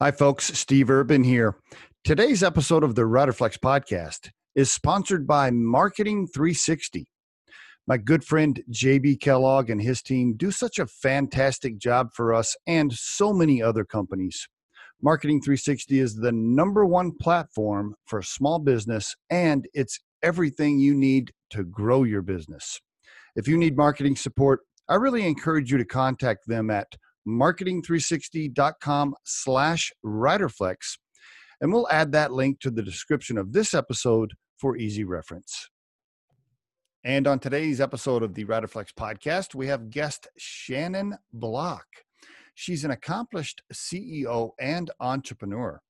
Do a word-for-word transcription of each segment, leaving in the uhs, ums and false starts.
Hi, folks. Steve Urban here. Today's episode of the Riderflex podcast is sponsored by Marketing three sixty. My good friend J B Kellogg and his team do such a fantastic job for us and so many other companies. Marketing three sixty is the number one platform for small business, and it's everything you need to grow your business. If you need marketing support, I really encourage you to contact them at marketing three sixty dot com slash Riderflex, and we'll add that link to the description of this episode for easy reference. And on today's episode of the Riderflex podcast, we have guest Shannon Block. She's an accomplished C E O and entrepreneur,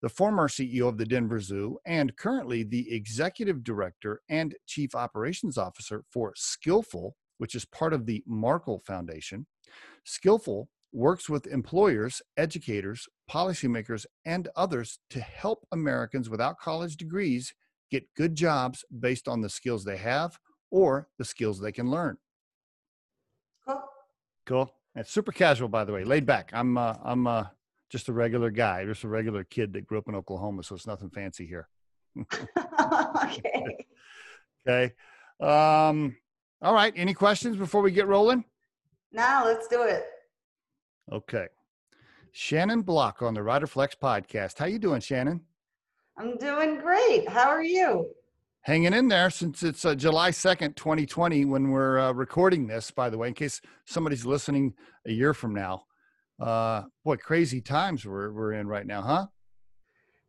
the former C E O of the Denver Zoo, and currently the executive director and chief operations officer for Skillful, which is part of the Markle Foundation. Skillful works with employers, educators, policymakers, and others to help Americans without college degrees get good jobs based on the skills they have or the skills they can learn. Cool. Cool. That's super casual, by the way, laid back. I'm uh, I'm uh, just a regular guy, just a regular kid that grew up in Oklahoma, so it's nothing fancy here. Okay. Okay. Um, all right. Any questions before we get rolling? Now let's do it. Okay. Shannon Block on the Riderflex podcast. How you doing, Shannon? I'm doing great. How are you? Hanging in there, since it's uh, July second, twenty twenty when we're uh, recording this, by the way, in case somebody's listening a year from now. Uh, boy, crazy times we're, we're in right now, huh?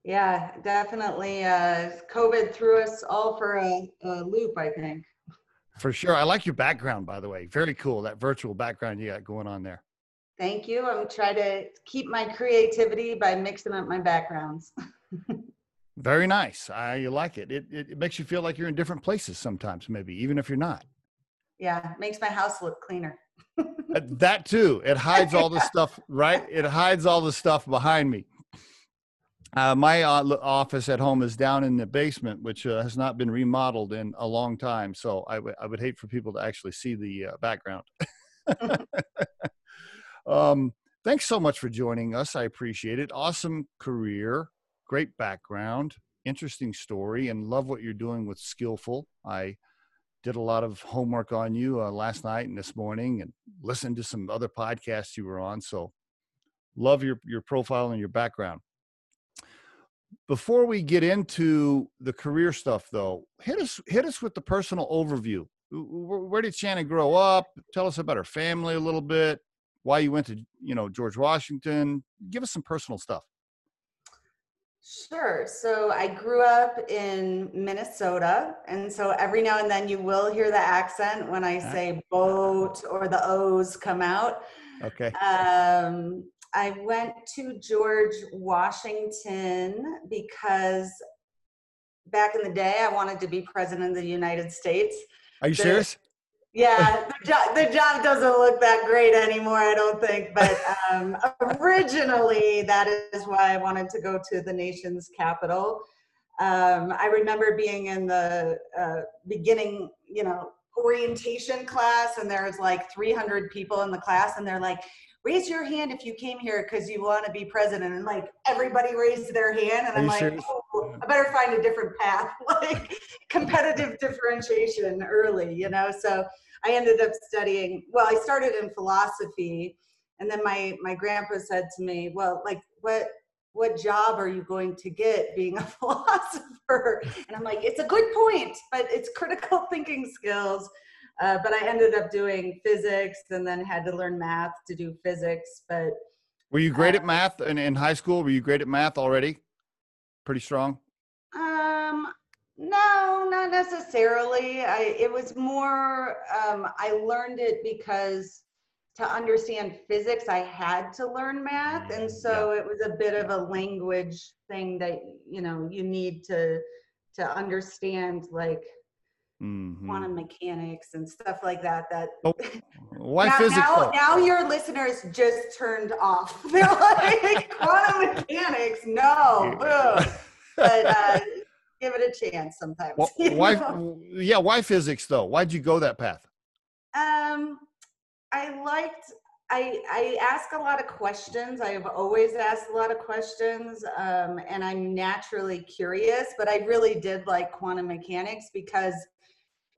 Yeah, definitely. Uh, COVID threw us all for a, a loop, I think. For sure. I like your background, by the way. Very cool. That virtual background you got going on there. Thank you. I'm trying to keep my creativity by mixing up my backgrounds. Very nice. I like it. It, it. it makes you feel like you're in different places sometimes, maybe, even if you're not. Yeah. It makes my house look cleaner. That too. It hides all the stuff, right? It hides all the stuff behind me. Uh, my uh, office at home is down in the basement, which uh, has not been remodeled in a long time. So I, w- I would hate for people to actually see the uh, background. um, thanks so much for joining us. I appreciate it. Awesome career, great background, interesting story, and love what you're doing with Skillful. I did a lot of homework on you uh, last night and this morning, and listened to some other podcasts you were on. So love your, your profile and your background. Before we get into the career stuff, though, hit us hit us with the personal overview. Where did Shannon grow up? Tell us about her family a little bit. Why you went to, you know, George Washington. Give us some personal stuff. Sure. So I grew up in Minnesota, and so every now and then you will hear the accent when I say boat or the O's come out. Okay. Um, I went to George Washington because back in the day, I wanted to be president of the United States. Are you the, serious? Yeah, the, jo- the job doesn't look that great anymore, I don't think. But um, originally, that is why I wanted to go to the nation's capital. Um, I remember being in the uh, beginning, you know, orientation class, and there was like three hundred people in the class, and they're like, raise your hand if you came here because you want to be president. And like everybody raised their hand, and I'm like, serious? Oh, I better find a different path. Like competitive differentiation early, you know? So I ended up studying, well, I started in philosophy, and then my, my grandpa said to me, well, like what, what job are you going to get being a philosopher? And I'm like, it's a good point, but it's critical thinking skills. Uh, but I ended up doing physics, and then had to learn math to do physics. But were you great uh, at math in, in high school? Were you great at math already? Pretty strong? Um, no, not necessarily. I, it was more, um, I learned it because to understand physics, I had to learn math. And so yeah. It was a bit of a language thing that, you know, you need to, to understand, like, Mm-hmm. quantum mechanics and stuff like that. That oh, why now, physics? Now, now your listeners just turned off. They're like, quantum mechanics? No, yeah. But uh, give it a chance sometimes. Well, why? Know? Yeah, why physics though? Why'd you go that path? Um, I liked. I, I ask a lot of questions. I have always asked a lot of questions, um, and I'm naturally curious, but I really did like quantum mechanics because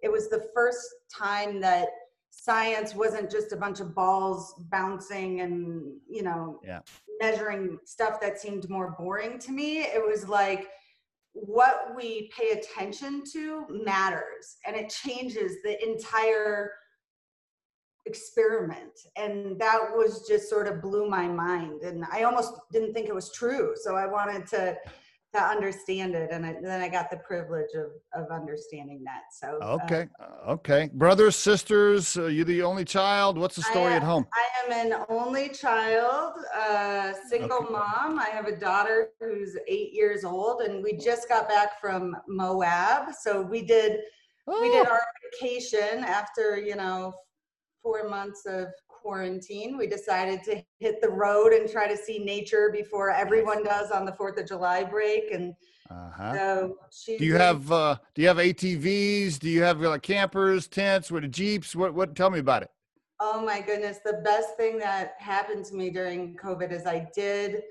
it was the first time that science wasn't just a bunch of balls bouncing and, you know, yeah. measuring stuff that seemed more boring to me. It was like what we pay attention to matters, and it changes the entire experiment. And that was just sort of blew my mind. And I almost didn't think it was true. So I wanted to, to understand it. And I, then I got the privilege of, of understanding that. So, okay. Uh, okay. Brothers, sisters, are you the only child? What's the story am, at home? I am an only child, uh, single okay. mom. I have a daughter who's eight years old, and we just got back from Moab. So we did, oh. we did our vacation after, you know, four months of quarantine. We decided to hit the road and try to see nature before everyone does on the fourth of July break. And uh-huh. so she do you have, uh, do you have A T Vs? Do you have like campers, tents, with the Jeeps? What, what, tell me about it. Oh my goodness. The best thing that happened to me during COVID is I did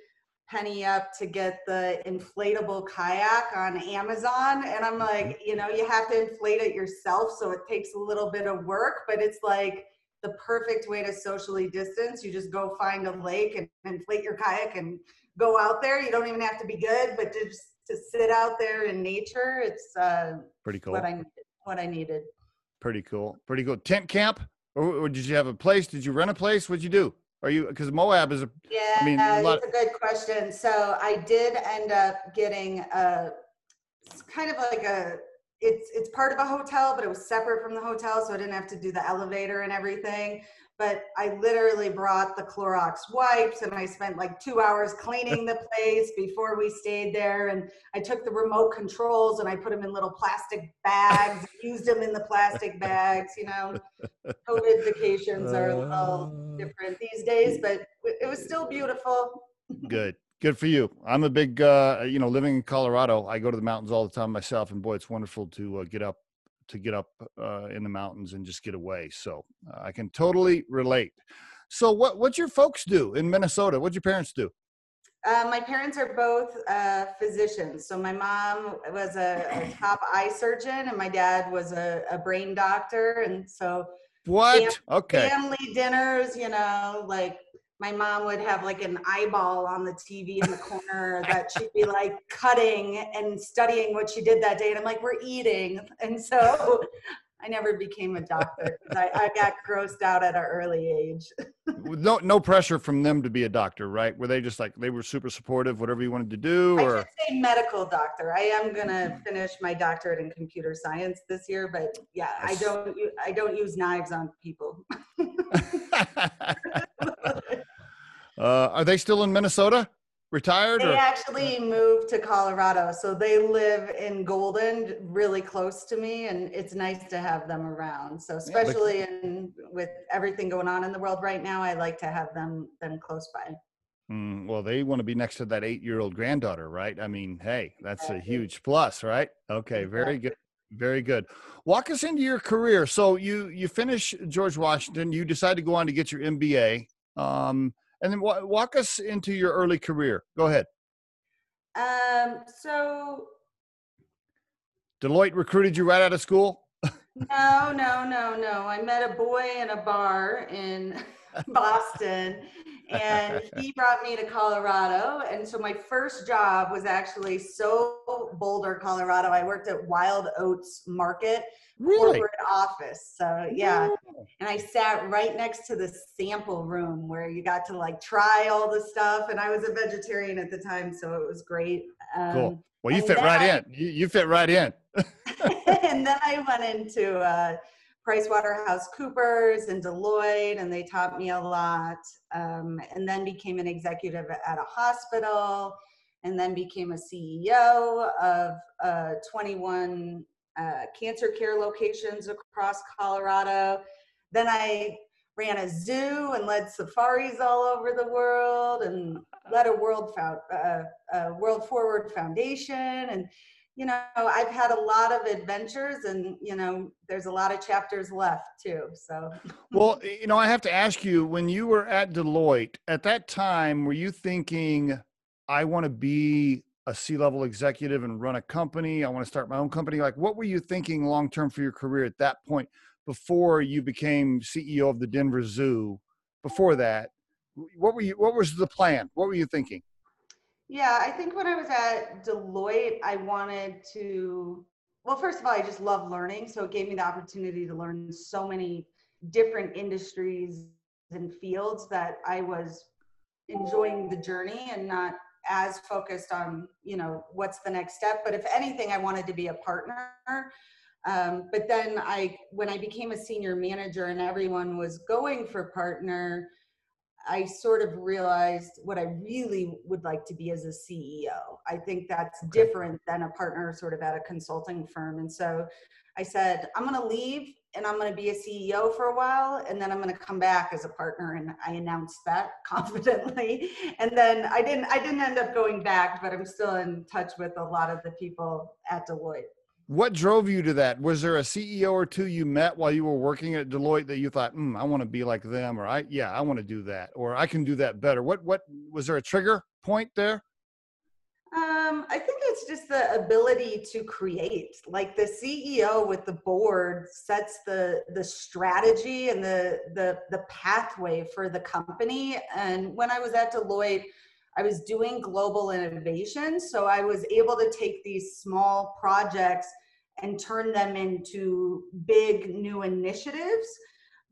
penny up to get the inflatable kayak on Amazon. And I'm like, you know, you have to inflate it yourself. So it takes a little bit of work, but it's like the perfect way to socially distance. You just go find a lake and inflate your kayak and go out there. You don't even have to be good, but just to sit out there in nature, it's uh, pretty cool. What I needed, what I needed. Pretty cool. Pretty cool. Tent camp, or, or did you have a place? Did you rent a place? What'd you do? Are you, because Moab is a, yeah, I mean, a lot that's a good question. So I did end up getting a, it's kind of like a, It's it's part of a hotel, but it was separate from the hotel, so I didn't have to do the elevator and everything. But I literally brought the Clorox wipes, and I spent like two hours cleaning the place before we stayed there. And I took the remote controls, and I put them in little plastic bags, used them in the plastic bags. You know, COVID vacations are a little different these days, but it was still beautiful. Good. Good for you. I'm a big, uh, you know, living in Colorado, I go to the mountains all the time myself, and boy, it's wonderful to uh, get up, to get up uh, in the mountains and just get away. So uh, I can totally relate. So what, what'd your folks do in Minnesota? What'd your parents do? Uh, my parents are both uh, physicians. So my mom was a, a top eye surgeon, and my dad was a, a brain doctor. And so what? Family, okay. Family dinners, you know, like, my mom would have like an eyeball on the T V in the corner that she'd be like cutting and studying what she did that day. And I'm like, we're eating. And so I never became a doctor. I, I got grossed out at an early age. no, no pressure from them to be a doctor, right? Were they just like, they were super supportive, whatever you wanted to do? Or? I should say medical doctor. I am going to finish my doctorate in computer science this year, but yeah, I don't, I don't use knives on people. Uh, are they still in Minnesota? Retired? They or? actually moved to Colorado. So they live in Golden, really close to me, and it's nice to have them around. So especially yeah, but, in, with everything going on in the world right now, I like to have them, them close by. Mm, well, they want to be next to that eight-year-old granddaughter, right? I mean, hey, that's a huge plus, right? Okay, very good. Very good. Walk us into your career. So you, you finish George Washington. You decide to go on to get your M B A. Um, And then walk us into your early career. Go ahead. Um, so. Deloitte recruited you right out of school? no, no, no, no. I met a boy in a bar in Boston, and he brought me to Colorado. And so my first job was actually so Boulder, Colorado. I worked at Wild Oats Market. Really? Corporate office. So yeah. And I sat right next to the sample room where you got to like try all the stuff. And I was a vegetarian at the time, so it was great. Um, cool. Well, you fit right I, in. You, you fit right in. And then I went into uh, PricewaterhouseCoopers and Deloitte, and they taught me a lot. Um, and then became an executive at a hospital, and then became a C E O of uh, twenty-one Uh, cancer care locations across Colorado. Then I ran a zoo and led safaris all over the world, and led a World, found, uh, uh, World Forward Foundation. And you know, I've had a lot of adventures, and, you know, there's a lot of chapters left too. So, well, you know, I have to ask you, when you were at Deloitte at that time, were you thinking, I want to be a C-level executive and run a company? I want to start my own company. Like, what were you thinking long-term for your career at that point, before you became C E O of the Denver Zoo? Before that, what were you, what was the plan? What were you thinking? Yeah, I think when I was at Deloitte, I wanted to, well, first of all, I just love learning. So it gave me the opportunity to learn so many different industries and fields that I was enjoying the journey and not as focused on, you know, what's the next step. But if anything, I wanted to be a partner. Um, but then I, when I became a senior manager and everyone was going for partner, I sort of realized what I really would like to be as a C E O. I think that's okay. different than a partner sort of at a consulting firm. And so I said, I'm going to leave and I'm going to be a C E O for a while. And then I'm going to come back as a partner. And I announced that confidently. And then I didn't, I didn't end up going back, but I'm still in touch with a lot of the people at Deloitte. What drove you to that? Was there a C E O or two you met while you were working at Deloitte that you thought, hmm, I want to be like them, or I, yeah, I want to do that, or I can do that better? What, what was there a trigger point there? Um, I think it's just the ability to create. Like, the C E O with the board sets the, the strategy and the, the, the pathway for the company. And when I was at Deloitte, I was doing global innovation, so I was able to take these small projects and turn them into big new initiatives.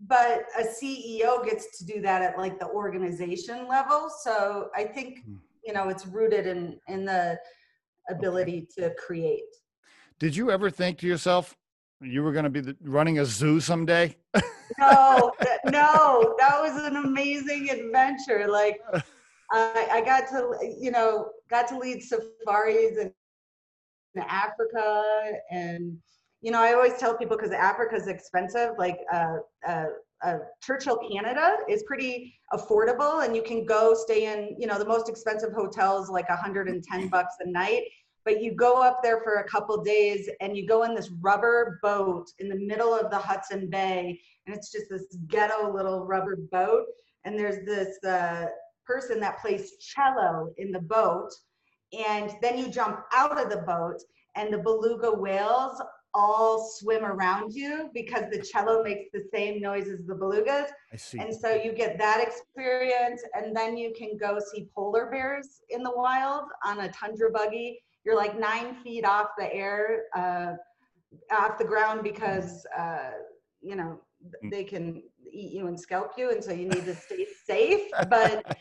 But a C E O gets to do that at like the organization level. So I think, you know, it's rooted in, in the ability okay. to create. Did you ever think to yourself, you were going to be the, running a zoo someday? No, that, no, that was an amazing adventure. Like, I, I got to, you know, got to lead safaris in Africa. And, you know, I always tell people, because Africa is expensive, like uh, uh, uh, Churchill, Canada is pretty affordable. And you can go stay in, you know, the most expensive hotels, like one hundred ten bucks a night. But you go up there for a couple days and you go in this rubber boat in the middle of the Hudson Bay. And it's just this ghetto little rubber boat. And there's this... Uh, person that plays cello in the boat, and then you jump out of the boat and the beluga whales all swim around you because the cello makes the same noise as the belugas. I see. And so you get that experience, and then you can go see polar bears in the wild on a tundra buggy. You're like nine feet off the air, uh, off the ground, because uh, you know, they can eat you and scalp you, and so you need to stay safe. But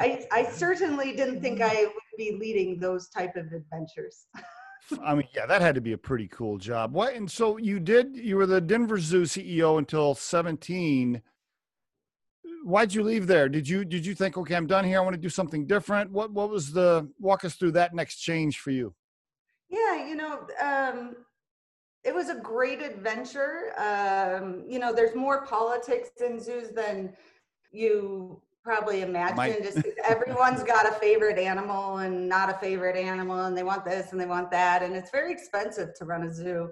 I, I certainly didn't think I would be leading those type of adventures. I mean, yeah, that had to be a pretty cool job. What? And so you did, you were the Denver Zoo C E O until seventeen. Why'd you leave there? Did you, did you think, okay, I'm done here, I want to do something different? What, what was the, walk us through that next change for you? Yeah, you know, um, it was a great adventure. Um, you know, there's more politics in zoos than you probably imagine. Might. Just everyone's got a favorite animal and not a favorite animal, and they want this and they want that. And it's very expensive to run a zoo.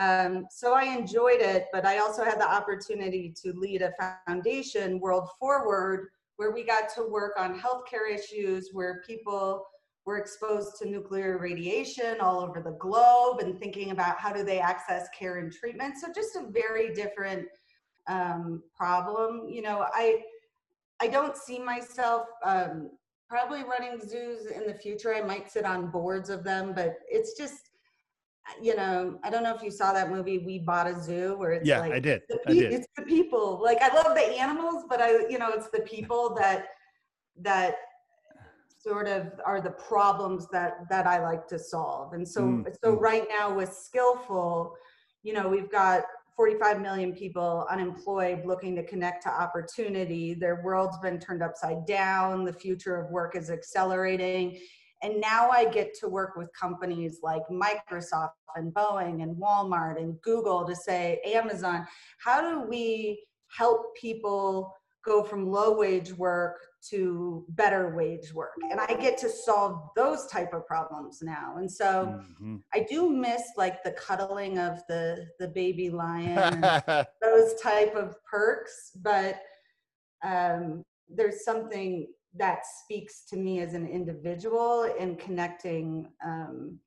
Um, so I enjoyed it, but I also had the opportunity to lead a foundation, World Forward, where we got to work on healthcare issues, where people were exposed to nuclear radiation all over the globe, and thinking about how do they access care and treatment. So just a very different um, problem. You know, I I don't see myself um, probably running zoos in the future. I might sit on boards of them, but it's just, you know, I don't know if you saw that movie, We Bought a Zoo, where it's yeah, like, I did. The pe- I did. It's the people. Like, I love the animals, but I, you know, it's the people that that. sort of are the problems that, that I like to solve. And so, mm. so right now with Skillful, you know, we've got forty-five million people unemployed looking to connect to opportunity. Their world's been turned upside down. The future of work is accelerating. And now I get to work with companies like Microsoft and Boeing and Walmart and Google to say, Amazon, how do we help people go from low wage work to better wage work. And I get to solve those type of problems now. And so mm-hmm. I do miss like the cuddling of the, the baby lion, and those type of perks. But um, there's something that speaks to me as an individual in connecting um,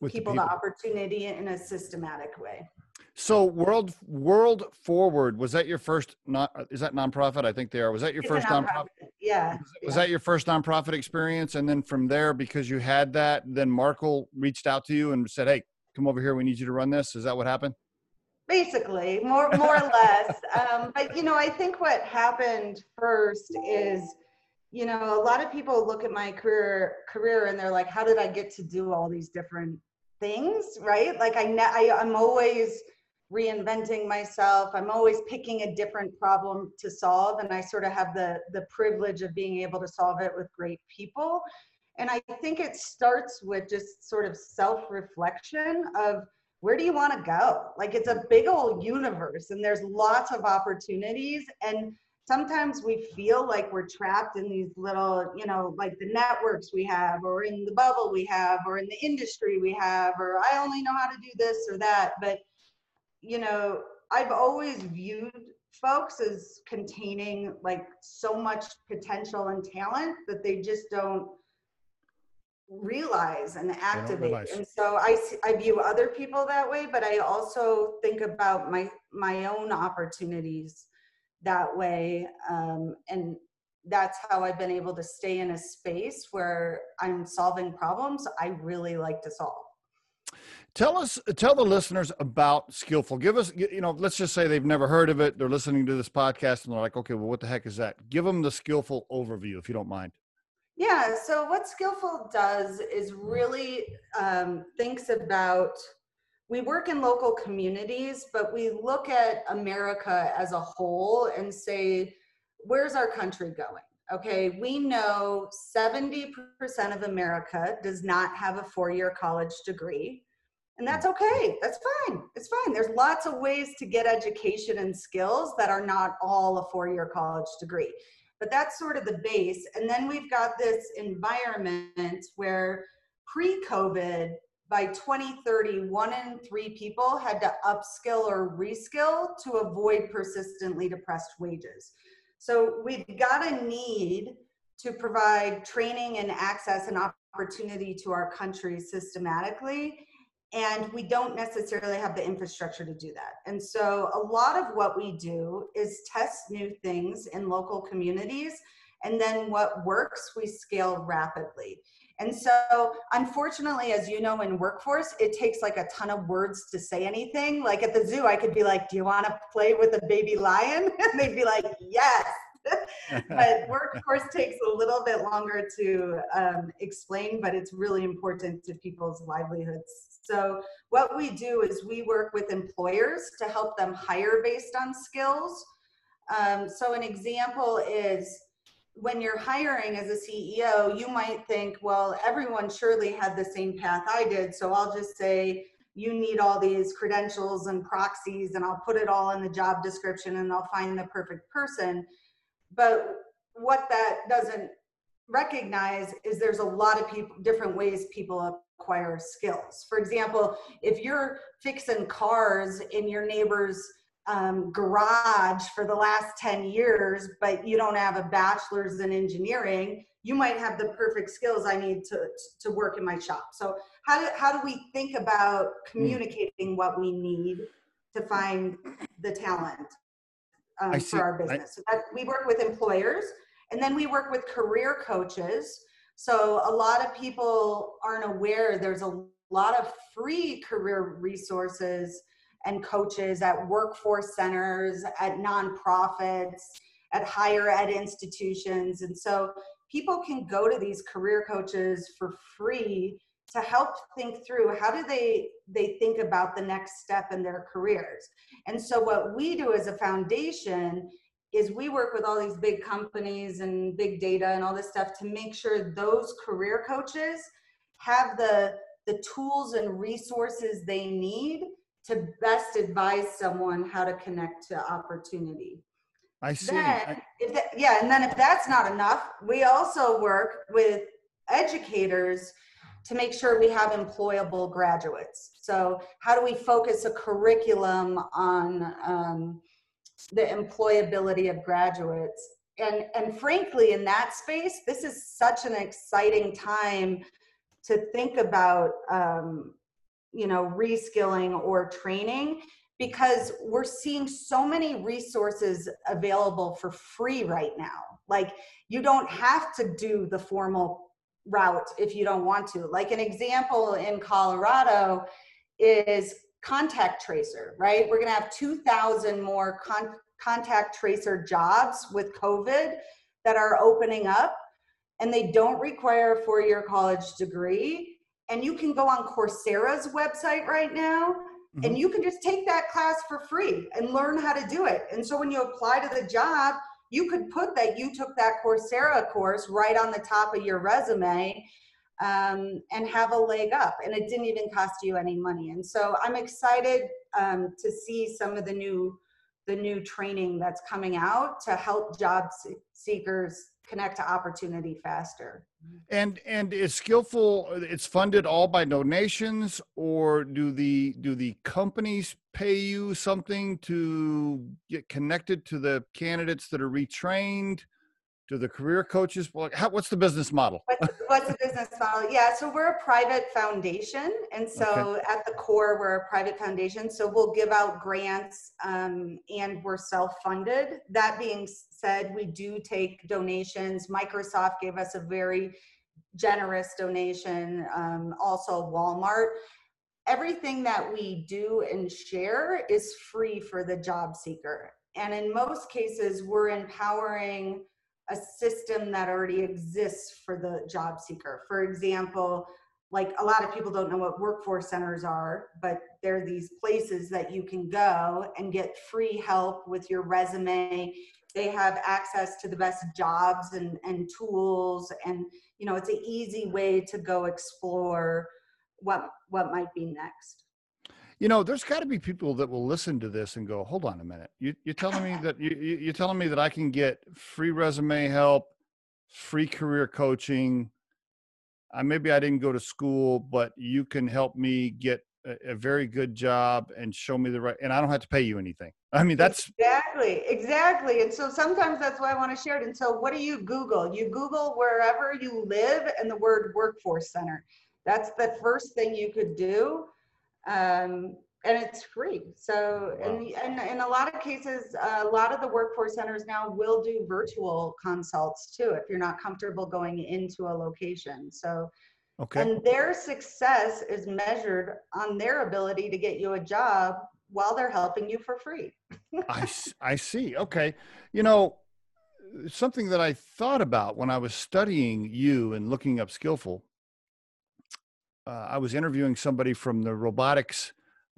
With people, people to opportunity in a systematic way. So World World Forward, was that your first, not, is that nonprofit? I think they are. Was that your it's first nonprofit? nonprofit? Yeah. Was, yeah. was that your first nonprofit experience? And then from there, because you had that, then Markle reached out to you and said, hey, come over here. We need you to run this. Is that what happened? Basically, more, more or less. Um, but, you know, I think what happened first is, you know, a lot of people look at my career career and they're like, how did I get to do all these different things, right? Like I, I I'm always reinventing myself. I'm always picking a different problem to solve. And I sort of have the, the privilege of being able to solve it with great people. And I think it starts with just sort of self-reflection of where do you want to go? Like it's a big old universe and there's lots of opportunities. And sometimes we feel like we're trapped in these little, you know, like the networks we have, or in the bubble we have, or in the industry we have, or I only know how to do this or that. But you know, I've always viewed folks as containing like so much potential and talent that they just don't realize and activate. Realize. And so I, I view other people that way, but I also think about my, my own opportunities that way. Um, and that's how I've been able to stay in a space where I'm solving problems I really like to solve. Tell us, tell the listeners about Skillful. Give us, you know, let's just say they've never heard of it. They're listening to this podcast and they're like, okay, well, what the heck is that? Give them the Skillful overview, if you don't mind. Yeah. So what Skillful does is really um, thinks about, we work in local communities, but we look at America as a whole and say, where's our country going? Okay, we know seventy percent of America does not have a four-year college degree. And that's okay, that's fine, it's fine. There's lots of ways to get education and skills that are not all a four-year college degree. But that's sort of the base. And then we've got this environment where pre-COVID, by twenty thirty, one in three people had to upskill or reskill to avoid persistently depressed wages. So we've got a need to provide training and access and opportunity to our country systematically, and we don't necessarily have the infrastructure to do that. And so a lot of what we do is test new things in local communities, and then what works, we scale rapidly. And so unfortunately, as you know, in workforce, it takes like a ton of words to say anything. Like at the zoo, I could be like, do you want to play with a baby lion? And they'd be like, yes. But workforce takes a little bit longer to um, explain, but it's really important to people's livelihoods. So what we do is we work with employers to help them hire based on skills. Um, so an example is, when you're hiring as a C E O, you might think, well, everyone surely had the same path I did, so I'll just say, you need all these credentials and proxies, and I'll put it all in the job description, and I'll find the perfect person. But what that doesn't recognize is there's a lot of people, different ways people acquire skills. For example, if you're fixing cars in your neighbor's Um, garage for the last ten years, but you don't have a bachelor's in engineering, you might have the perfect skills I need to, to work in my shop. So how do, how do we think about communicating what we need to find the talent um, for our business? So that, we work with employers, and then we work with career coaches. So a lot of people aren't aware there's a lot of free career resources and coaches at workforce centers, at nonprofits, at higher ed institutions. And so people can go to these career coaches for free to help think through how do they, they think about the next step in their careers. And so what we do as a foundation is we work with all these big companies and big data and all this stuff to make sure those career coaches have the, the tools and resources they need to best advise someone how to connect to opportunity. I see. Then, I, if that, yeah, and then if that's not enough, we also work with educators to make sure we have employable graduates. So how do we focus a curriculum on um, the employability of graduates? And, and frankly, in that space, this is such an exciting time to think about, um, you know, reskilling or training, because we're seeing so many resources available for free right now. Like, you don't have to do the formal route if you don't want to. Like, an example in Colorado is contact tracer, right? We're gonna have two thousand more con contact tracer jobs with COVID that are opening up, and they don't require a four-year college degree. And you can go on Coursera's website right now, mm-hmm. and you can just take that class for free and learn how to do it. And so when you apply to the job, you could put that you took that Coursera course right on the top of your resume, um, and have a leg up. And it didn't even cost you any money. And so I'm excited um, to see some of the new, the new training that's coming out to help job seekers connect to opportunity faster. And and is Skillful, it's funded all by donations, or do the do the companies pay you something to get connected to the candidates that are retrained, to the career coaches? Like, how, what's the business model? What's, what's the business model? Yeah, so we're a private foundation, and so okay. at the core, we're a private foundation. So we'll give out grants, um, and we're self-funded. That being said, we do take donations. Microsoft gave us a very generous donation. Um, also, Walmart. Everything that we do and share is free for the job seeker, and in most cases, we're empowering a system that already exists for the job seeker. For example, like, a lot of people don't know what workforce centers are, but they're these places that you can go and get free help with your resume. They have access to the best jobs and, and tools, and, you know, it's an easy way to go explore what, what might be next. You know, there's got to be people that will listen to this and go, "Hold on a minute. You, you're telling me that you, you're telling me that I can get free resume help, free career coaching. Uh, maybe I didn't go to school, but you can help me get a, a very good job and show me the right. And I don't have to pay you anything." I mean, that's exactly, exactly. And so sometimes that's why I want to share it. And so, what do you Google? You Google wherever you live and the word workforce center. That's the first thing you could do. Um, and it's free. So, wow. and, and in a lot of cases, a lot of the workforce centers now will do virtual consults too, if you're not comfortable going into a location. So, okay. and their success is measured on their ability to get you a job while they're helping you for free. I, I see. Okay. You know, something that I thought about when I was studying you and looking up Skillful, Uh, I was interviewing somebody from the robotics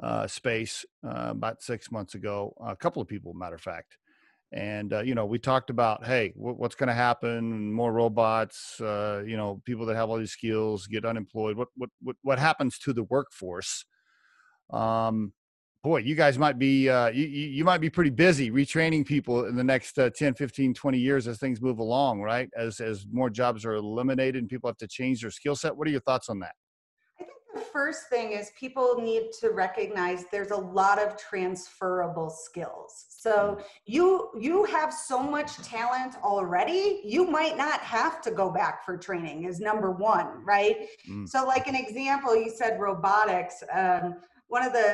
uh, space uh, about six months ago, a couple of people, matter of fact. And, uh, you know, we talked about, hey, what's going to happen? More robots, uh, you know, people that have all these skills get unemployed. What, what, what, what happens to the workforce? Um, boy, you guys might be, uh, you, you might be pretty busy retraining people in the next uh, ten, fifteen, twenty years as things move along, right? As, as more jobs are eliminated and people have to change their skill set. What are your thoughts on that? First thing is, people need to recognize there's a lot of transferable skills. So you you have so much talent already, you might not have to go back for training is number one, right? Mm. So, like, an example, you said robotics. Um, one of the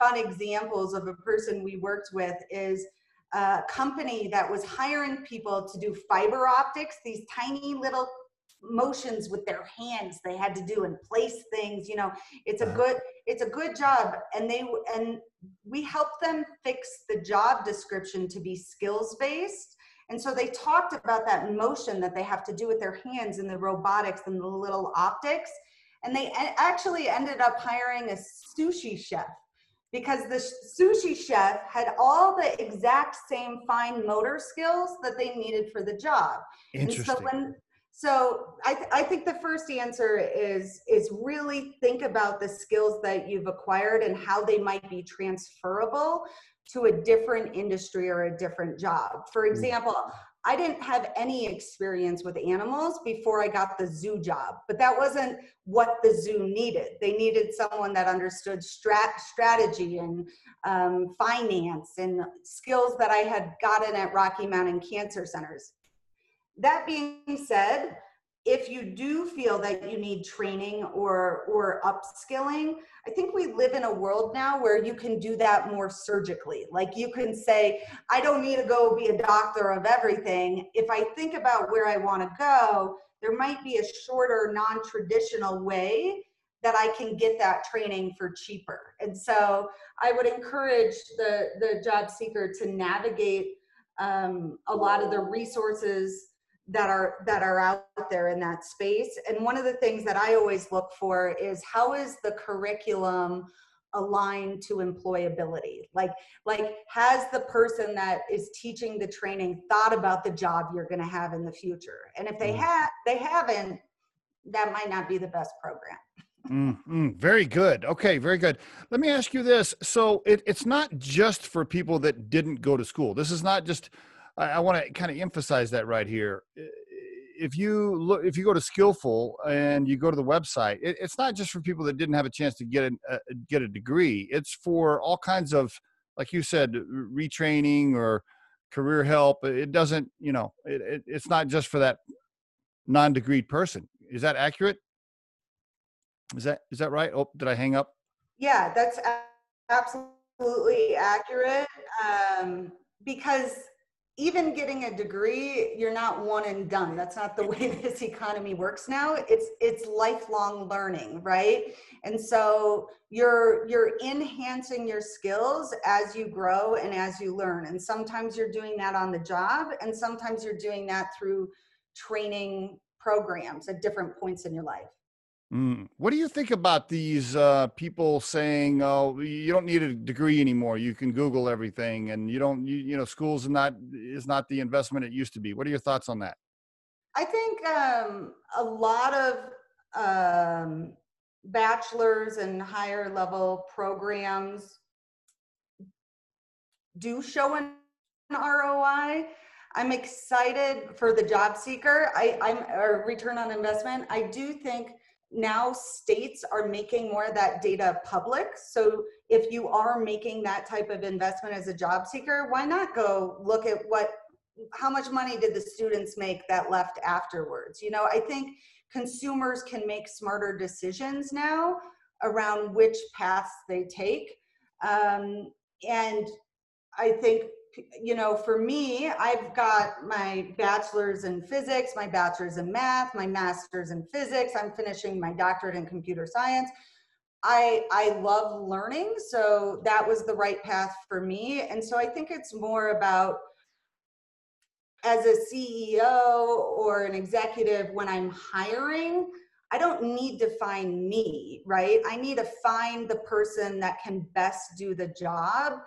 fun examples of a person we worked with is a company that was hiring people to do fiber optics, these tiny little motions with their hands they had to do and place things. You know, it's a good, it's a good job. And they, and we helped them fix the job description to be skills based. And so they talked about that motion that they have to do with their hands and the robotics and the little optics. And they actually ended up hiring a sushi chef, because the sushi chef had all the exact same fine motor skills that they needed for the job. Interesting. And so when, So I, th I think the first answer is, is really think about the skills that you've acquired and how they might be transferable, to a different industry or a different job. For example, I didn't have any experience with animals before I got the zoo job, but that wasn't what the zoo needed. They needed someone that understood strat strategy and um, finance and skills that I had gotten at Rocky Mountain Cancer Centers. That being said, if you do feel that you need training or, or upskilling, I think we live in a world now where you can do that more surgically. Like you can say, I don't need to go be a doctor of everything. If I think about where I want to go, there might be a shorter, non-traditional way that I can get that training for cheaper. And so I would encourage the, the job seeker to navigate um, a lot of the resources that are that are out there in that space. And one of the things that I always look for is how is the curriculum aligned to employability? Like, like has the person that is teaching the training thought about the job you're going to have in the future? And if they have, they haven't, that might not be the best program. Mm-hmm. Very good. Okay, very good. Let me ask you this. So it, it's not just for people that didn't go to school. This is not just I want to kind of emphasize that right here. If you look, if you go to Skillful and you go to the website, it, it's not just for people that didn't have a chance to get a, a get a degree. It's for all kinds of, like you said, retraining or career help. It doesn't, you know, it, it, it's not just for that non-degreed person. Is that accurate? Is that is that right? Oh, did I hang up? Yeah, that's absolutely accurate. Um, because even getting a degree, you're not one and done. That's not the way this economy works now. It's it's lifelong learning, right? And so you're you're enhancing your skills as you grow and as you learn. And sometimes you're doing that on the job, and sometimes you're doing that through training programs at different points in your life. Mm. What do you think about these uh, people saying, "Oh, you don't need a degree anymore. You can Google everything, and you don't, you, you know, school's not is not the investment it used to be." What are your thoughts on that? I think um, a lot of um, bachelor's and higher level programs do show an R O I. I'm excited for the job seeker. I, I'm a return on investment. I do think. Now states are making more of that data public. So if you are making that type of investment as a job seeker, why not go look at what, how much money did the students make that left afterwards? You know, I think consumers can make smarter decisions now around which paths they take. Um, and I think, you know, for me, I've got my bachelor's in physics, my bachelor's in math, my master's in physics. I'm finishing my doctorate in computer science. I, I love learning, so that was the right path for me. And so I think it's more about, as a C E O or an executive, when I'm hiring, I don't need to find me, right? I need to find the person that can best do the job.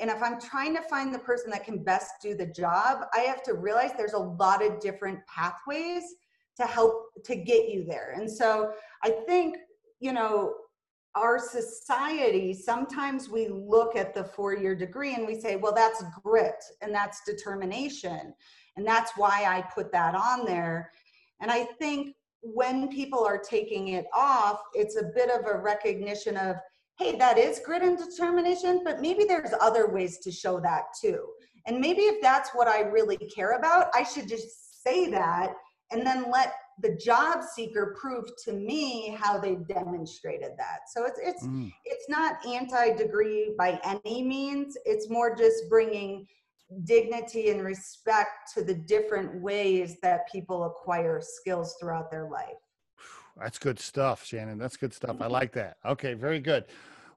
And if I'm trying to find the person that can best do the job, I have to realize there's a lot of different pathways to help to get you there. And so I think, you know, our society, sometimes we look at the four-year degree and we say, well, that's grit and that's determination. And that's why I put that on there. And I think when people are taking it off, it's a bit of a recognition of, hey, that is grit and determination, but maybe there's other ways to show that too. And maybe if that's what I really care about, I should just say that and then let the job seeker prove to me how they've demonstrated that. So it's, it's, mm. it's not anti-degree by any means. It's more just bringing dignity and respect to the different ways that people acquire skills throughout their life. That's good stuff, Shannon. That's good stuff. I like that. Okay, very good.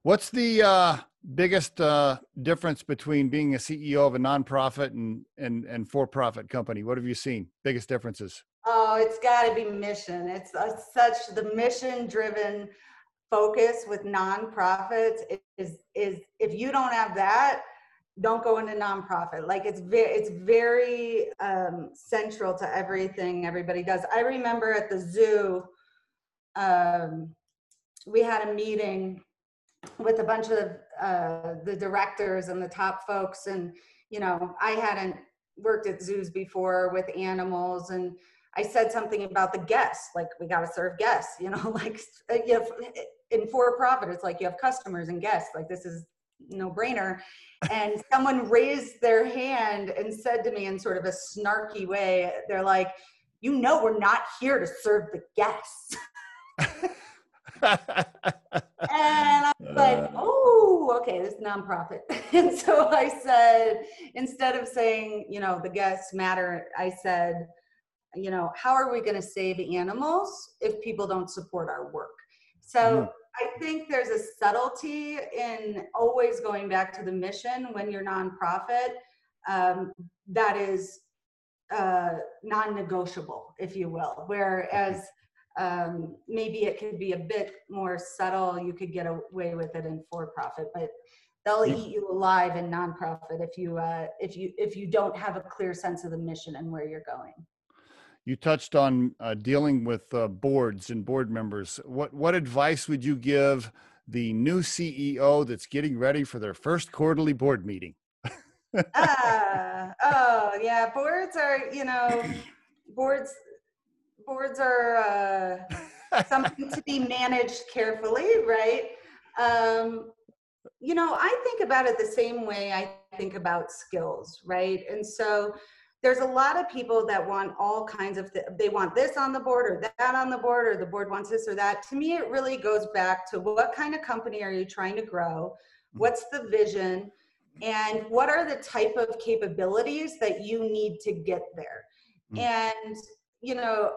What's the uh, biggest uh, difference between being a C E O of a nonprofit and, and, and for-profit company? What have you seen? Biggest differences? Oh, it's got to be mission. It's uh, such the mission-driven focus with nonprofits. It is, is if you don't have that, don't go into nonprofit. Like it's very, it's very um, central to everything everybody does. I remember at the zoo, Um, we had a meeting with a bunch of uh, the directors and the top folks. And, you know, I hadn't worked at zoos before with animals, and I said something about the guests, like we got to serve guests, you know, like you have, in for-profit, it's like you have customers and guests, like this is no brainer. And someone raised their hand and said to me in sort of a snarky way, they're like, you know, we're not here to serve the guests. And I was like, oh, okay, this is nonprofit. And so I said, instead of saying, you know, the guests matter, I said, you know, how are we going to save animals if people don't support our work? So mm. I think there's a subtlety in always going back to the mission when you're nonprofit, um, that is uh, non-negotiable, if you will, whereas um, maybe it could be a bit more subtle. You could get away with it in for-profit, but they'll mm. eat you alive in nonprofit if you, uh, if you, if you don't have a clear sense of the mission and where you're going. You touched on uh, dealing with uh, boards and board members. What what advice would you give the new C E O that's getting ready for their first quarterly board meeting? uh, oh yeah, boards are you know, boards boards are uh, something to be managed carefully, right? Um, you know, I think about it the same way I think about skills, right? And so, there's a lot of people that want all kinds of, th- they want this on the board or that on the board, or the board wants this or that. To me, it really goes back to what kind of company are you trying to grow? What's the vision? And what are the type of capabilities that you need to get there? And, you know,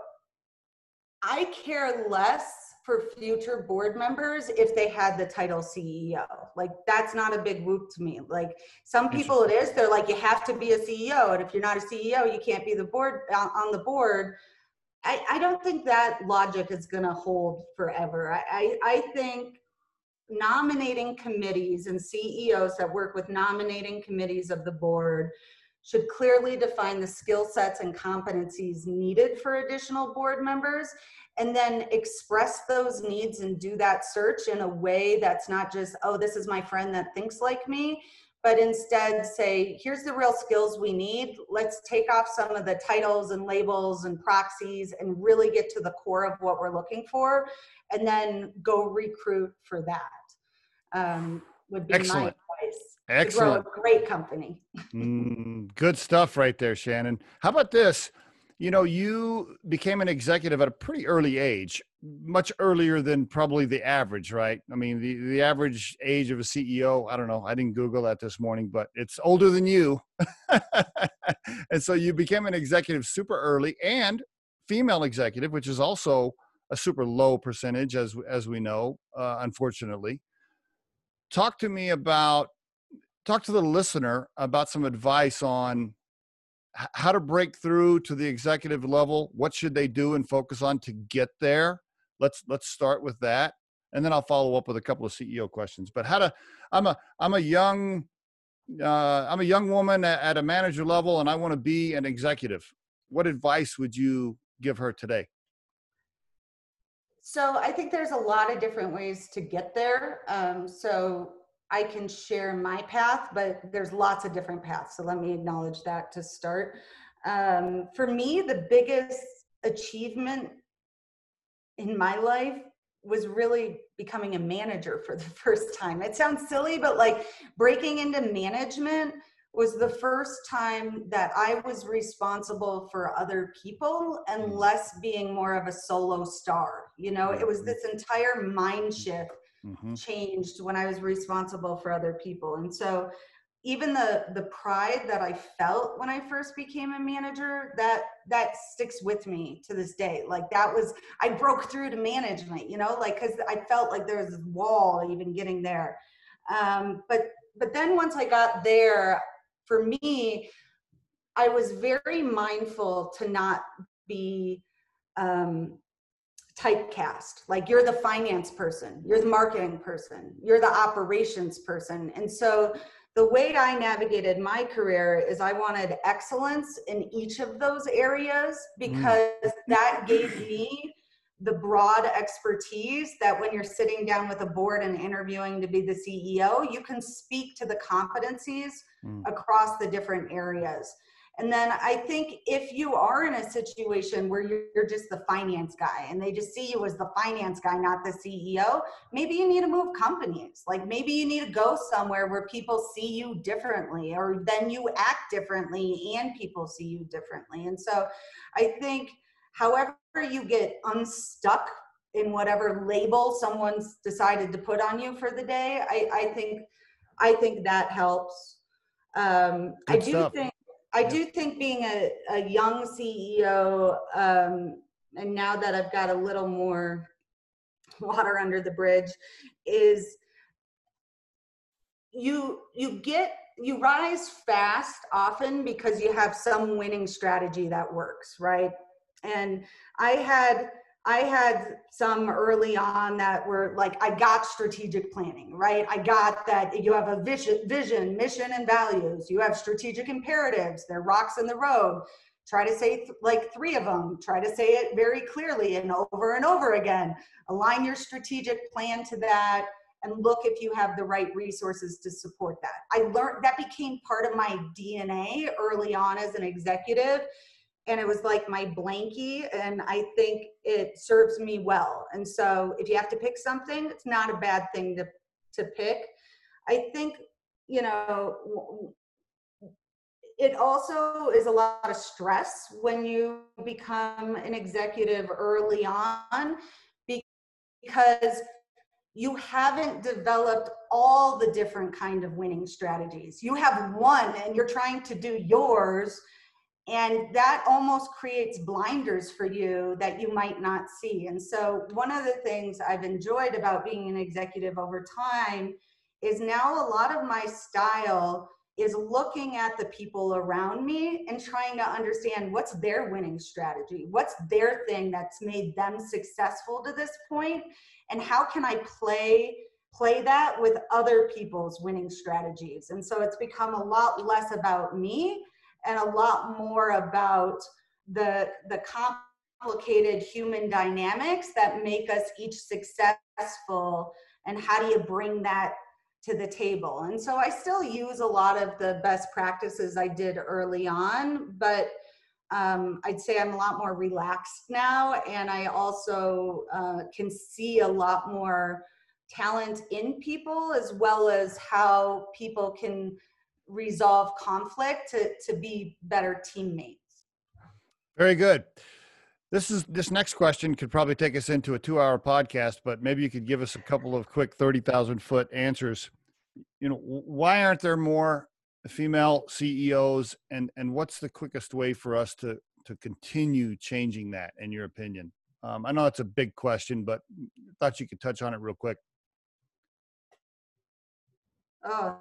I care less for future board members if they had the title C E O. Like, that's not a big whoop to me. Like, some people it is, they're like, you have to be a C E O, and if you're not a C E O, you can't be the board on the board. I, I don't think that logic is gonna hold forever. I, I, I think nominating committees and C E Os that work with nominating committees of the board should clearly define the skill sets and competencies needed for additional board members, and then express those needs and do that search in a way that's not just, oh, this is my friend that thinks like me, but instead say, here's the real skills we need. Let's take off some of the titles and labels and proxies and really get to the core of what we're looking for, and then go recruit for that. Um, would be Excellent. my advice. Excellent. To grow a great company. mm, good stuff right there, Shannon. How about this? You know, you became an executive at a pretty early age, much earlier than probably the average, right? I mean, the, the average age of a C E O, I don't know, I didn't Google that this morning, but it's older than you. And so you became an executive super early, and female executive, which is also a super low percentage, as, as we know, uh, unfortunately. Talk to me about, talk to the listener about some advice on how to break through to the executive level. What should they do and focus on to get there? Let's let's start with that, and then I'll follow up with a couple of C E O questions. But how to? I'm a I'm a young uh, I'm a young woman at a manager level, and I want to be an executive. What advice would you give her today? So I think there's a lot of different ways to get there. Um, so. I can share my path, but there's lots of different paths. So let me acknowledge that to start. Um, for me, the biggest achievement in my life was really becoming a manager for the first time. It sounds silly, but like breaking into management was the first time that I was responsible for other people and less being more of a solo star. You know, it was this entire mind shift. Mm-hmm. Changed when I was responsible for other people. And so even the the pride that I felt when I first became a manager, that that sticks with me to this day. Like that was, I broke through to management, you know, like, cause I felt like there was a wall even getting there. Um, but, but then once I got there, for me, I was very mindful to not be, um, typecast. Like you're the finance person, you're the marketing person, you're the operations person. And so the way I navigated my career is I wanted excellence in each of those areas because mm. that gave me the broad expertise that when you're sitting down with a board and interviewing to be the C E O, you can speak to the competencies mm. across the different areas. And then I think if you are in a situation where you're just the finance guy and they just see you as the finance guy, not the C E O, maybe you need to move companies. Like maybe you need to go somewhere where people see you differently, or then you act differently and people see you differently. And so I think however you get unstuck in whatever label someone's decided to put on you for the day, I, I think I think that helps. Um, I do stuff. think I do think being a, a young C E O, um, and now that I've got a little more water under the bridge, is you you get you rise fast often because you have some winning strategy that works, right? And I had I had some early on that were like, I got strategic planning, right? I got that you have a vision, vision, mission, and values. You have strategic imperatives. They're rocks in the road. Try to say th- like three of them. Try to say it very clearly and over and over again. Align your strategic plan to that and look if you have the right resources to support that. I learned that became part of my D N A early on as an executive. And it was like my blankie, and I think it serves me well. And so if you have to pick something, it's not a bad thing to, to pick. I think, you know, it also is a lot of stress when you become an executive early on, because you haven't developed all the different kind of winning strategies. You have one and you're trying to do yours. And that almost creates blinders for you that you might not see. And so one of the things I've enjoyed about being an executive over time is now a lot of my style is looking at the people around me and trying to understand what's their winning strategy, what's their thing that's made them successful to this point, and how can I play play that with other people's winning strategies. And so it's become a lot less about me and a lot more about the, the complicated human dynamics that make us each successful, and how do you bring that to the table. And so I still use a lot of the best practices I did early on, but um, I'd say I'm a lot more relaxed now, and I also uh, can see a lot more talent in people, as well as how people can resolve conflict to, to be better teammates. Very good. This is this next question could probably take us into a two-hour podcast, but maybe you could give us a couple of quick thirty thousand foot answers. You know, why aren't there more female C E Os, and and what's the quickest way for us to to continue changing that, in your opinion? Um, I know it's a big question, but I thought you could touch on it real quick. Oh.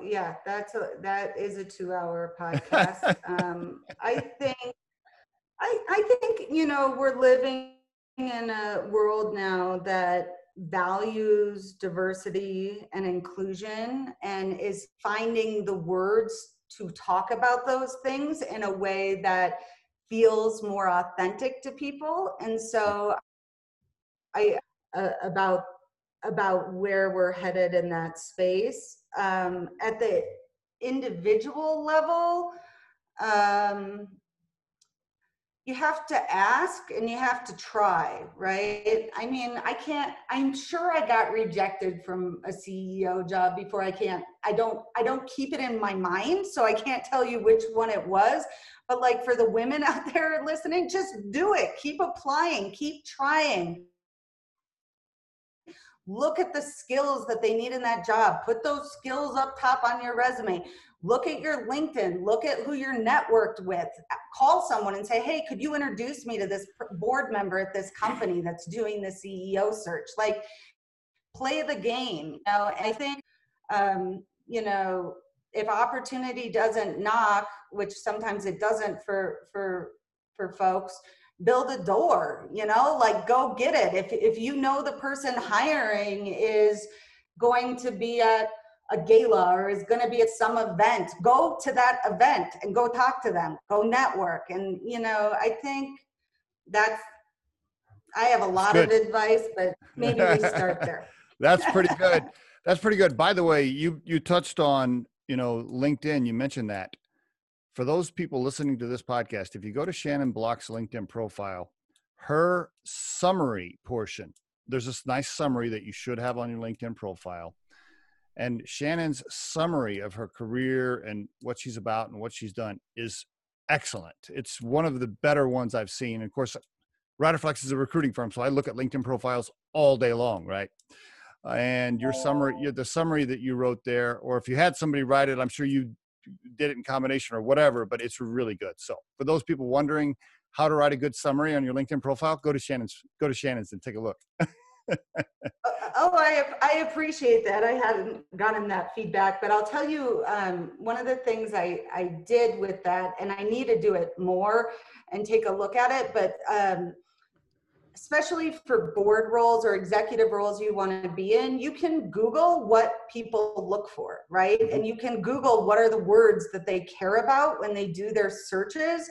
Yeah, that's a, that is a two-hour podcast. um, I think, I, I think you know, we're living in a world now that values diversity and inclusion, and is finding the words to talk about those things in a way that feels more authentic to people. And so, I uh, about about where we're headed in that space. Um, at the individual level, um, you have to ask and you have to try, right? I mean, I can't, I'm sure I got rejected from a C E O job before. I can't, I don't, I don't keep it in my mind, so I can't tell you which one it was, but like for the women out there listening, just do it. Keep applying, keep trying. Look at the skills that they need in that job. Put those skills up top on your resume. Look at your LinkedIn. Look at who you're networked with. Call someone and say, hey, could you introduce me to this board member at this company that's doing the C E O search? Like, play the game. You know, and I think, um, you know, if opportunity doesn't knock, which sometimes it doesn't for for for folks, build a door, you know, like go get it. If if you know the person hiring is going to be at a gala or is going to be at some event, go to that event and go talk to them, go network. And, you know, I think that's, I have a lot good. of advice, but maybe we start there. That's pretty good. That's pretty good. By the way, you, you touched on, you know, LinkedIn, you mentioned that. For those people listening to this podcast, if you go to Shannon Block's LinkedIn profile, her summary portion, there's this nice summary that you should have on your LinkedIn profile. And Shannon's summary of her career and what she's about and what she's done is excellent. It's one of the better ones I've seen. And of course, Riderflex is a recruiting firm, so I look at LinkedIn profiles all day long, right? And your summary, the summary that you wrote there, or if you had somebody write it, I'm sure you did it in combination or whatever, but it's really good. So for those people wondering how to write a good summary on your LinkedIn profile, go to Shannon's, go to Shannon's and take a look. Oh, I, I appreciate that. I hadn't gotten that feedback, but I'll tell you, um, one of the things I, I did with that, and I need to do it more and take a look at it, but um, especially for board roles or executive roles you want to be in, you can Google what people look for, right? And you can Google what are the words that they care about when they do their searches.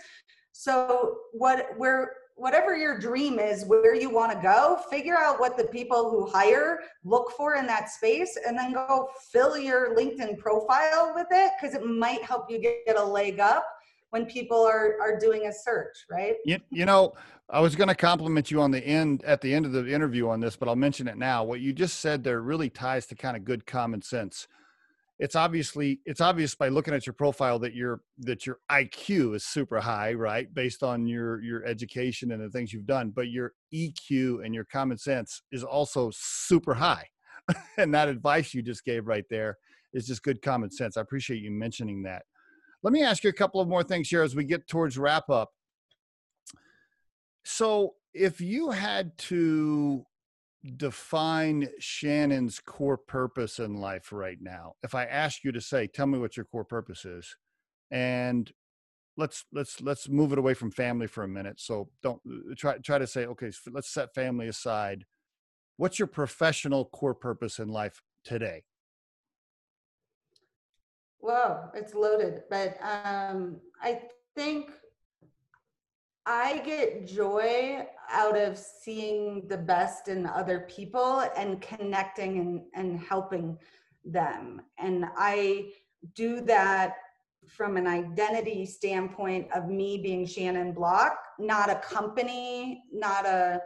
So what where whatever your dream is, where you want to go, figure out what the people who hire look for in that space, and then go fill your LinkedIn profile with it, because it might help you get a leg up when people are, are doing a search, right? You, you know, I was going to compliment you on the end, at the end of the interview on this, but I'll mention it now. What you just said there really ties to kind of good common sense. It's obviously, it's obvious by looking at your profile that your, that your I Q is super high, right? Based on your, your education and the things you've done, but your E Q and your common sense is also super high. And that advice you just gave right there is just good common sense. I appreciate you mentioning that. Let me ask you a couple of more things here as we get towards wrap up. So if you had to define Shannon's core purpose in life right now, if I ask you to say, tell me what your core purpose is, and let's, let's, let's move it away from family for a minute. So don't try, try to say, okay, so let's set family aside. What's your professional core purpose in life today? Whoa, it's loaded, but um, I think I get joy out of seeing the best in other people and connecting and, and helping them. And I do that from an identity standpoint of me being Shannon Block, not a company, not a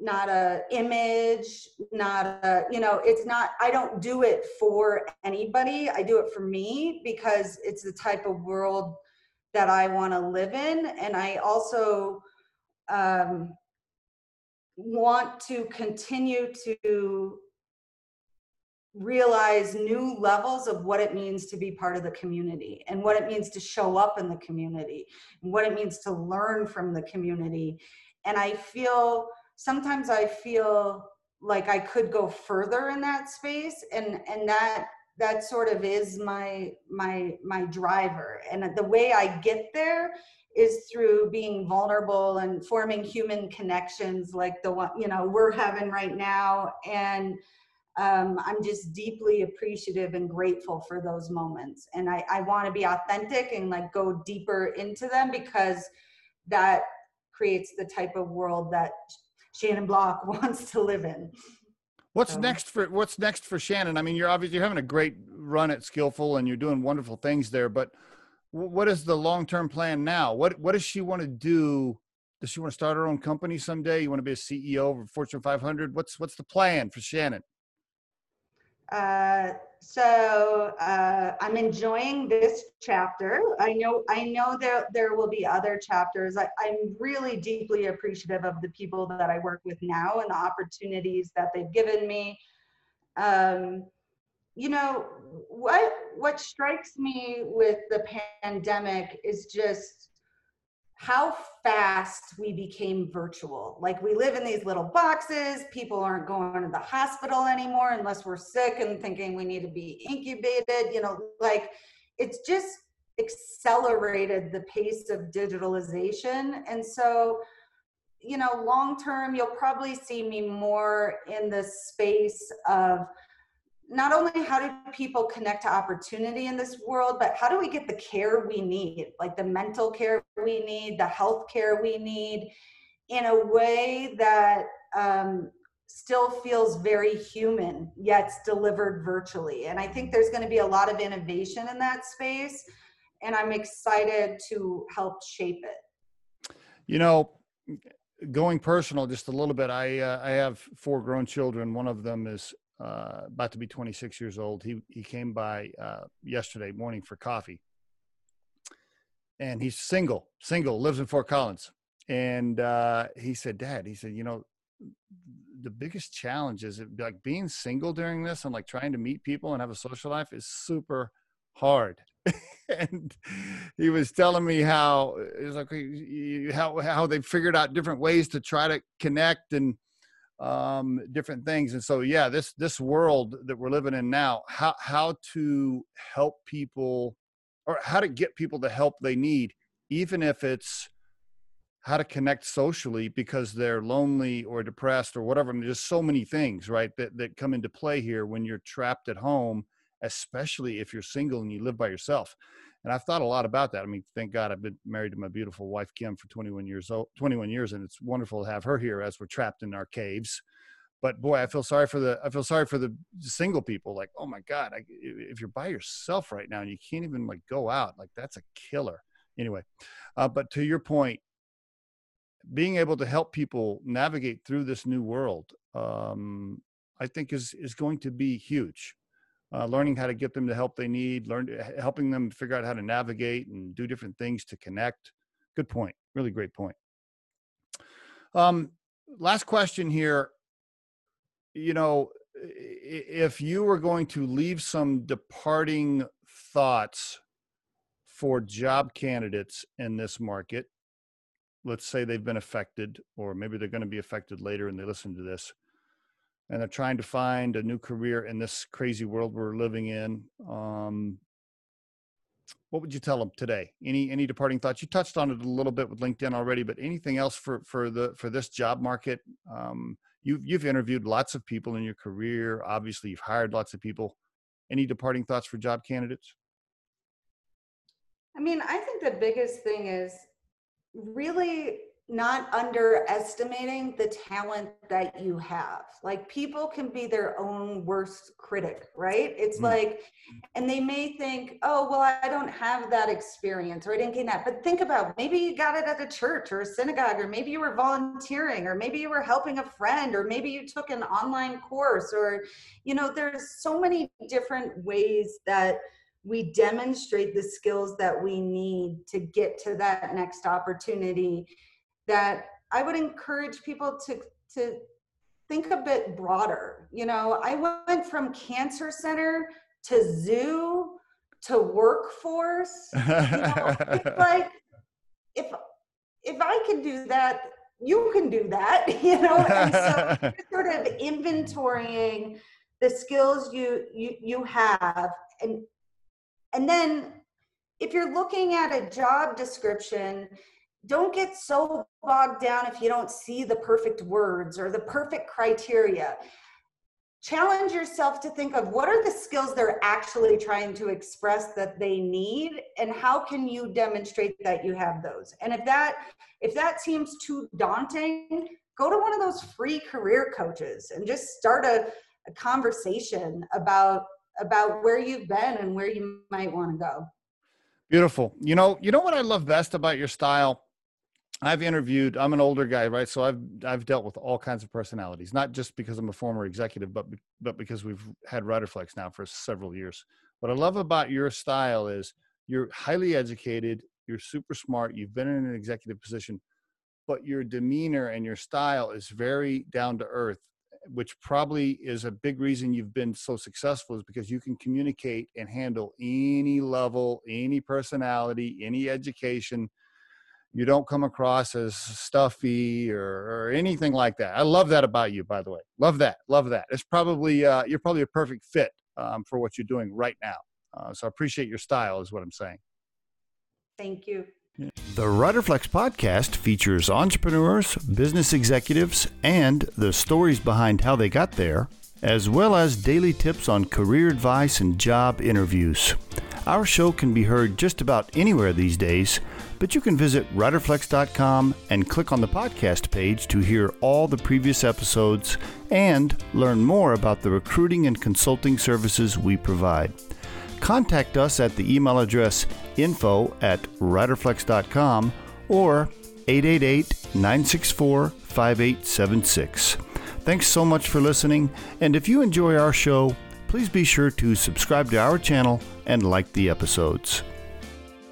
not a image, not a, you know, it's not, I don't do it for anybody. I do it for me because it's the type of world that I want to live in. And I also um, want to continue to realize new levels of what it means to be part of the community and what it means to show up in the community and what it means to learn from the community. And I feel sometimes I feel like I could go further in that space, and, and that that sort of is my my my driver. And the way I get there is through being vulnerable and forming human connections like the one you know we're having right now. And um, I'm just deeply appreciative and grateful for those moments. And I, I want to be authentic and like go deeper into them, because that creates the type of world that Shannon Block wants to live in. What's so. next for what's next for Shannon? I mean, you're obviously you're having a great run at Skillful and you're doing wonderful things there, but what is the long-term plan now? What what does she want to do? Does she want to start her own company someday? You want to be a C E O of Fortune five hundred? What's what's the plan for Shannon? Uh, so uh, I'm enjoying this chapter. I know I know that there will be other chapters. I, I'm really deeply appreciative of the people that I work with now and the opportunities that they've given me. Um, you know, what what strikes me with the pandemic is just how fast we became virtual. Like, we live in these little boxes, people aren't going to the hospital anymore unless we're sick and thinking we need to be incubated, you know, like it's just accelerated the pace of digitalization. And so, you know, long-term, you'll probably see me more in the space of not only how do people connect to opportunity in this world, but how do we get the care we need, like the mental care we need, the health care we need, in a way that um, still feels very human, yet delivered virtually. And I think there's going to be a lot of innovation in that space, and I'm excited to help shape it. You know, going personal just a little bit, I, uh, I have four grown children. One of them is uh, about to be twenty-six years old. He, he came by uh, yesterday morning for coffee, and he's single, single, lives in Fort Collins. And uh, he said, Dad, he said, you know, the biggest challenge is it, like being single during this and like trying to meet people and have a social life is super hard. And he was telling me how it was like how how they figured out different ways to try to connect and um, different things. And so, yeah, this this world that we're living in now, how how to help people or how to get people the help they need, even if it's how to connect socially because they're lonely or depressed or whatever. I mean, there's so many things, right, that that come into play here when you're trapped at home, especially if you're single and you live by yourself. And I've thought a lot about that. I mean, thank God I've been married to my beautiful wife, Kim, for twenty-one years, twenty-one years. And it's wonderful to have her here as we're trapped in our caves. But boy, I feel sorry for the, I feel sorry for the single people. Like, oh my God, I, if you're by yourself right now and you can't even like go out, like that's a killer. Anyway, uh, but to your point, being able to help people navigate through this new world, um, I think is, is going to be huge. Uh, learning how to get them the help they need, learn, helping them figure out how to navigate and do different things to connect. Good point. Really great point. Um, last question here. You know, if you were going to leave some departing thoughts for job candidates in this market, let's say they've been affected, or maybe they're going to be affected later and they listen to this, and they're trying to find a new career in this crazy world we're living in. Um, what would you tell them today? Any any departing thoughts? You touched on it a little bit with LinkedIn already, but anything else for for the for this job market? Um, you've you've interviewed lots of people in your career. Obviously, you've hired lots of people. Any departing thoughts for job candidates? I mean, I think the biggest thing is really not underestimating the talent that you have. Like, people can be their own worst critic, right? It's mm. like, and they may think, oh, well, I don't have that experience, or I didn't get that. But think about, maybe you got it at a church or a synagogue, or maybe you were volunteering, or maybe you were helping a friend, or maybe you took an online course, or, you know, there's so many different ways that we demonstrate the skills that we need to get to that next opportunity, that I would encourage people to, to think a bit broader. You know, I went from cancer center to zoo to workforce. You know, it's like, if, if I can do that, you can do that, you know? And so sort of inventorying the skills you, you, you have. And, and then if you're looking at a job description, don't get so bogged down if you don't see the perfect words or the perfect criteria. Challenge yourself to think of what are the skills they're actually trying to express that they need, and how can you demonstrate that you have those? And if that, if that seems too daunting, go to one of those free career coaches and just start a, a conversation about, about where you've been and where you might want to go. Beautiful. You know, you know what I love best about your style? I've interviewed, I'm an older guy, right? So I've, I've dealt with all kinds of personalities, not just because I'm a former executive, but, but because we've had Riderflex now for several years. What I love about your style is you're highly educated, you're super smart, you've been in an executive position, but your demeanor and your style is very down to earth, which probably is a big reason you've been so successful, is because you can communicate and handle any level, any personality, any education. You don't come across as stuffy or, or anything like that. I love that about you, by the way. Love that. Love that. It's probably, uh, you're probably a perfect fit um, for what you're doing right now. Uh, so I appreciate your style is what I'm saying. Thank you. The Riderflex podcast features entrepreneurs, business executives, and the stories behind how they got there, as well as daily tips on career advice and job interviews. Our show can be heard just about anywhere these days, but you can visit riderflex dot com and click on the podcast page to hear all the previous episodes and learn more about the recruiting and consulting services we provide. Contact us at the email address info at riderflex dot com or eight eight eight, nine six four, five eight seven six. Thanks so much for listening, and if you enjoy our show, please be sure to subscribe to our channel and like the episodes.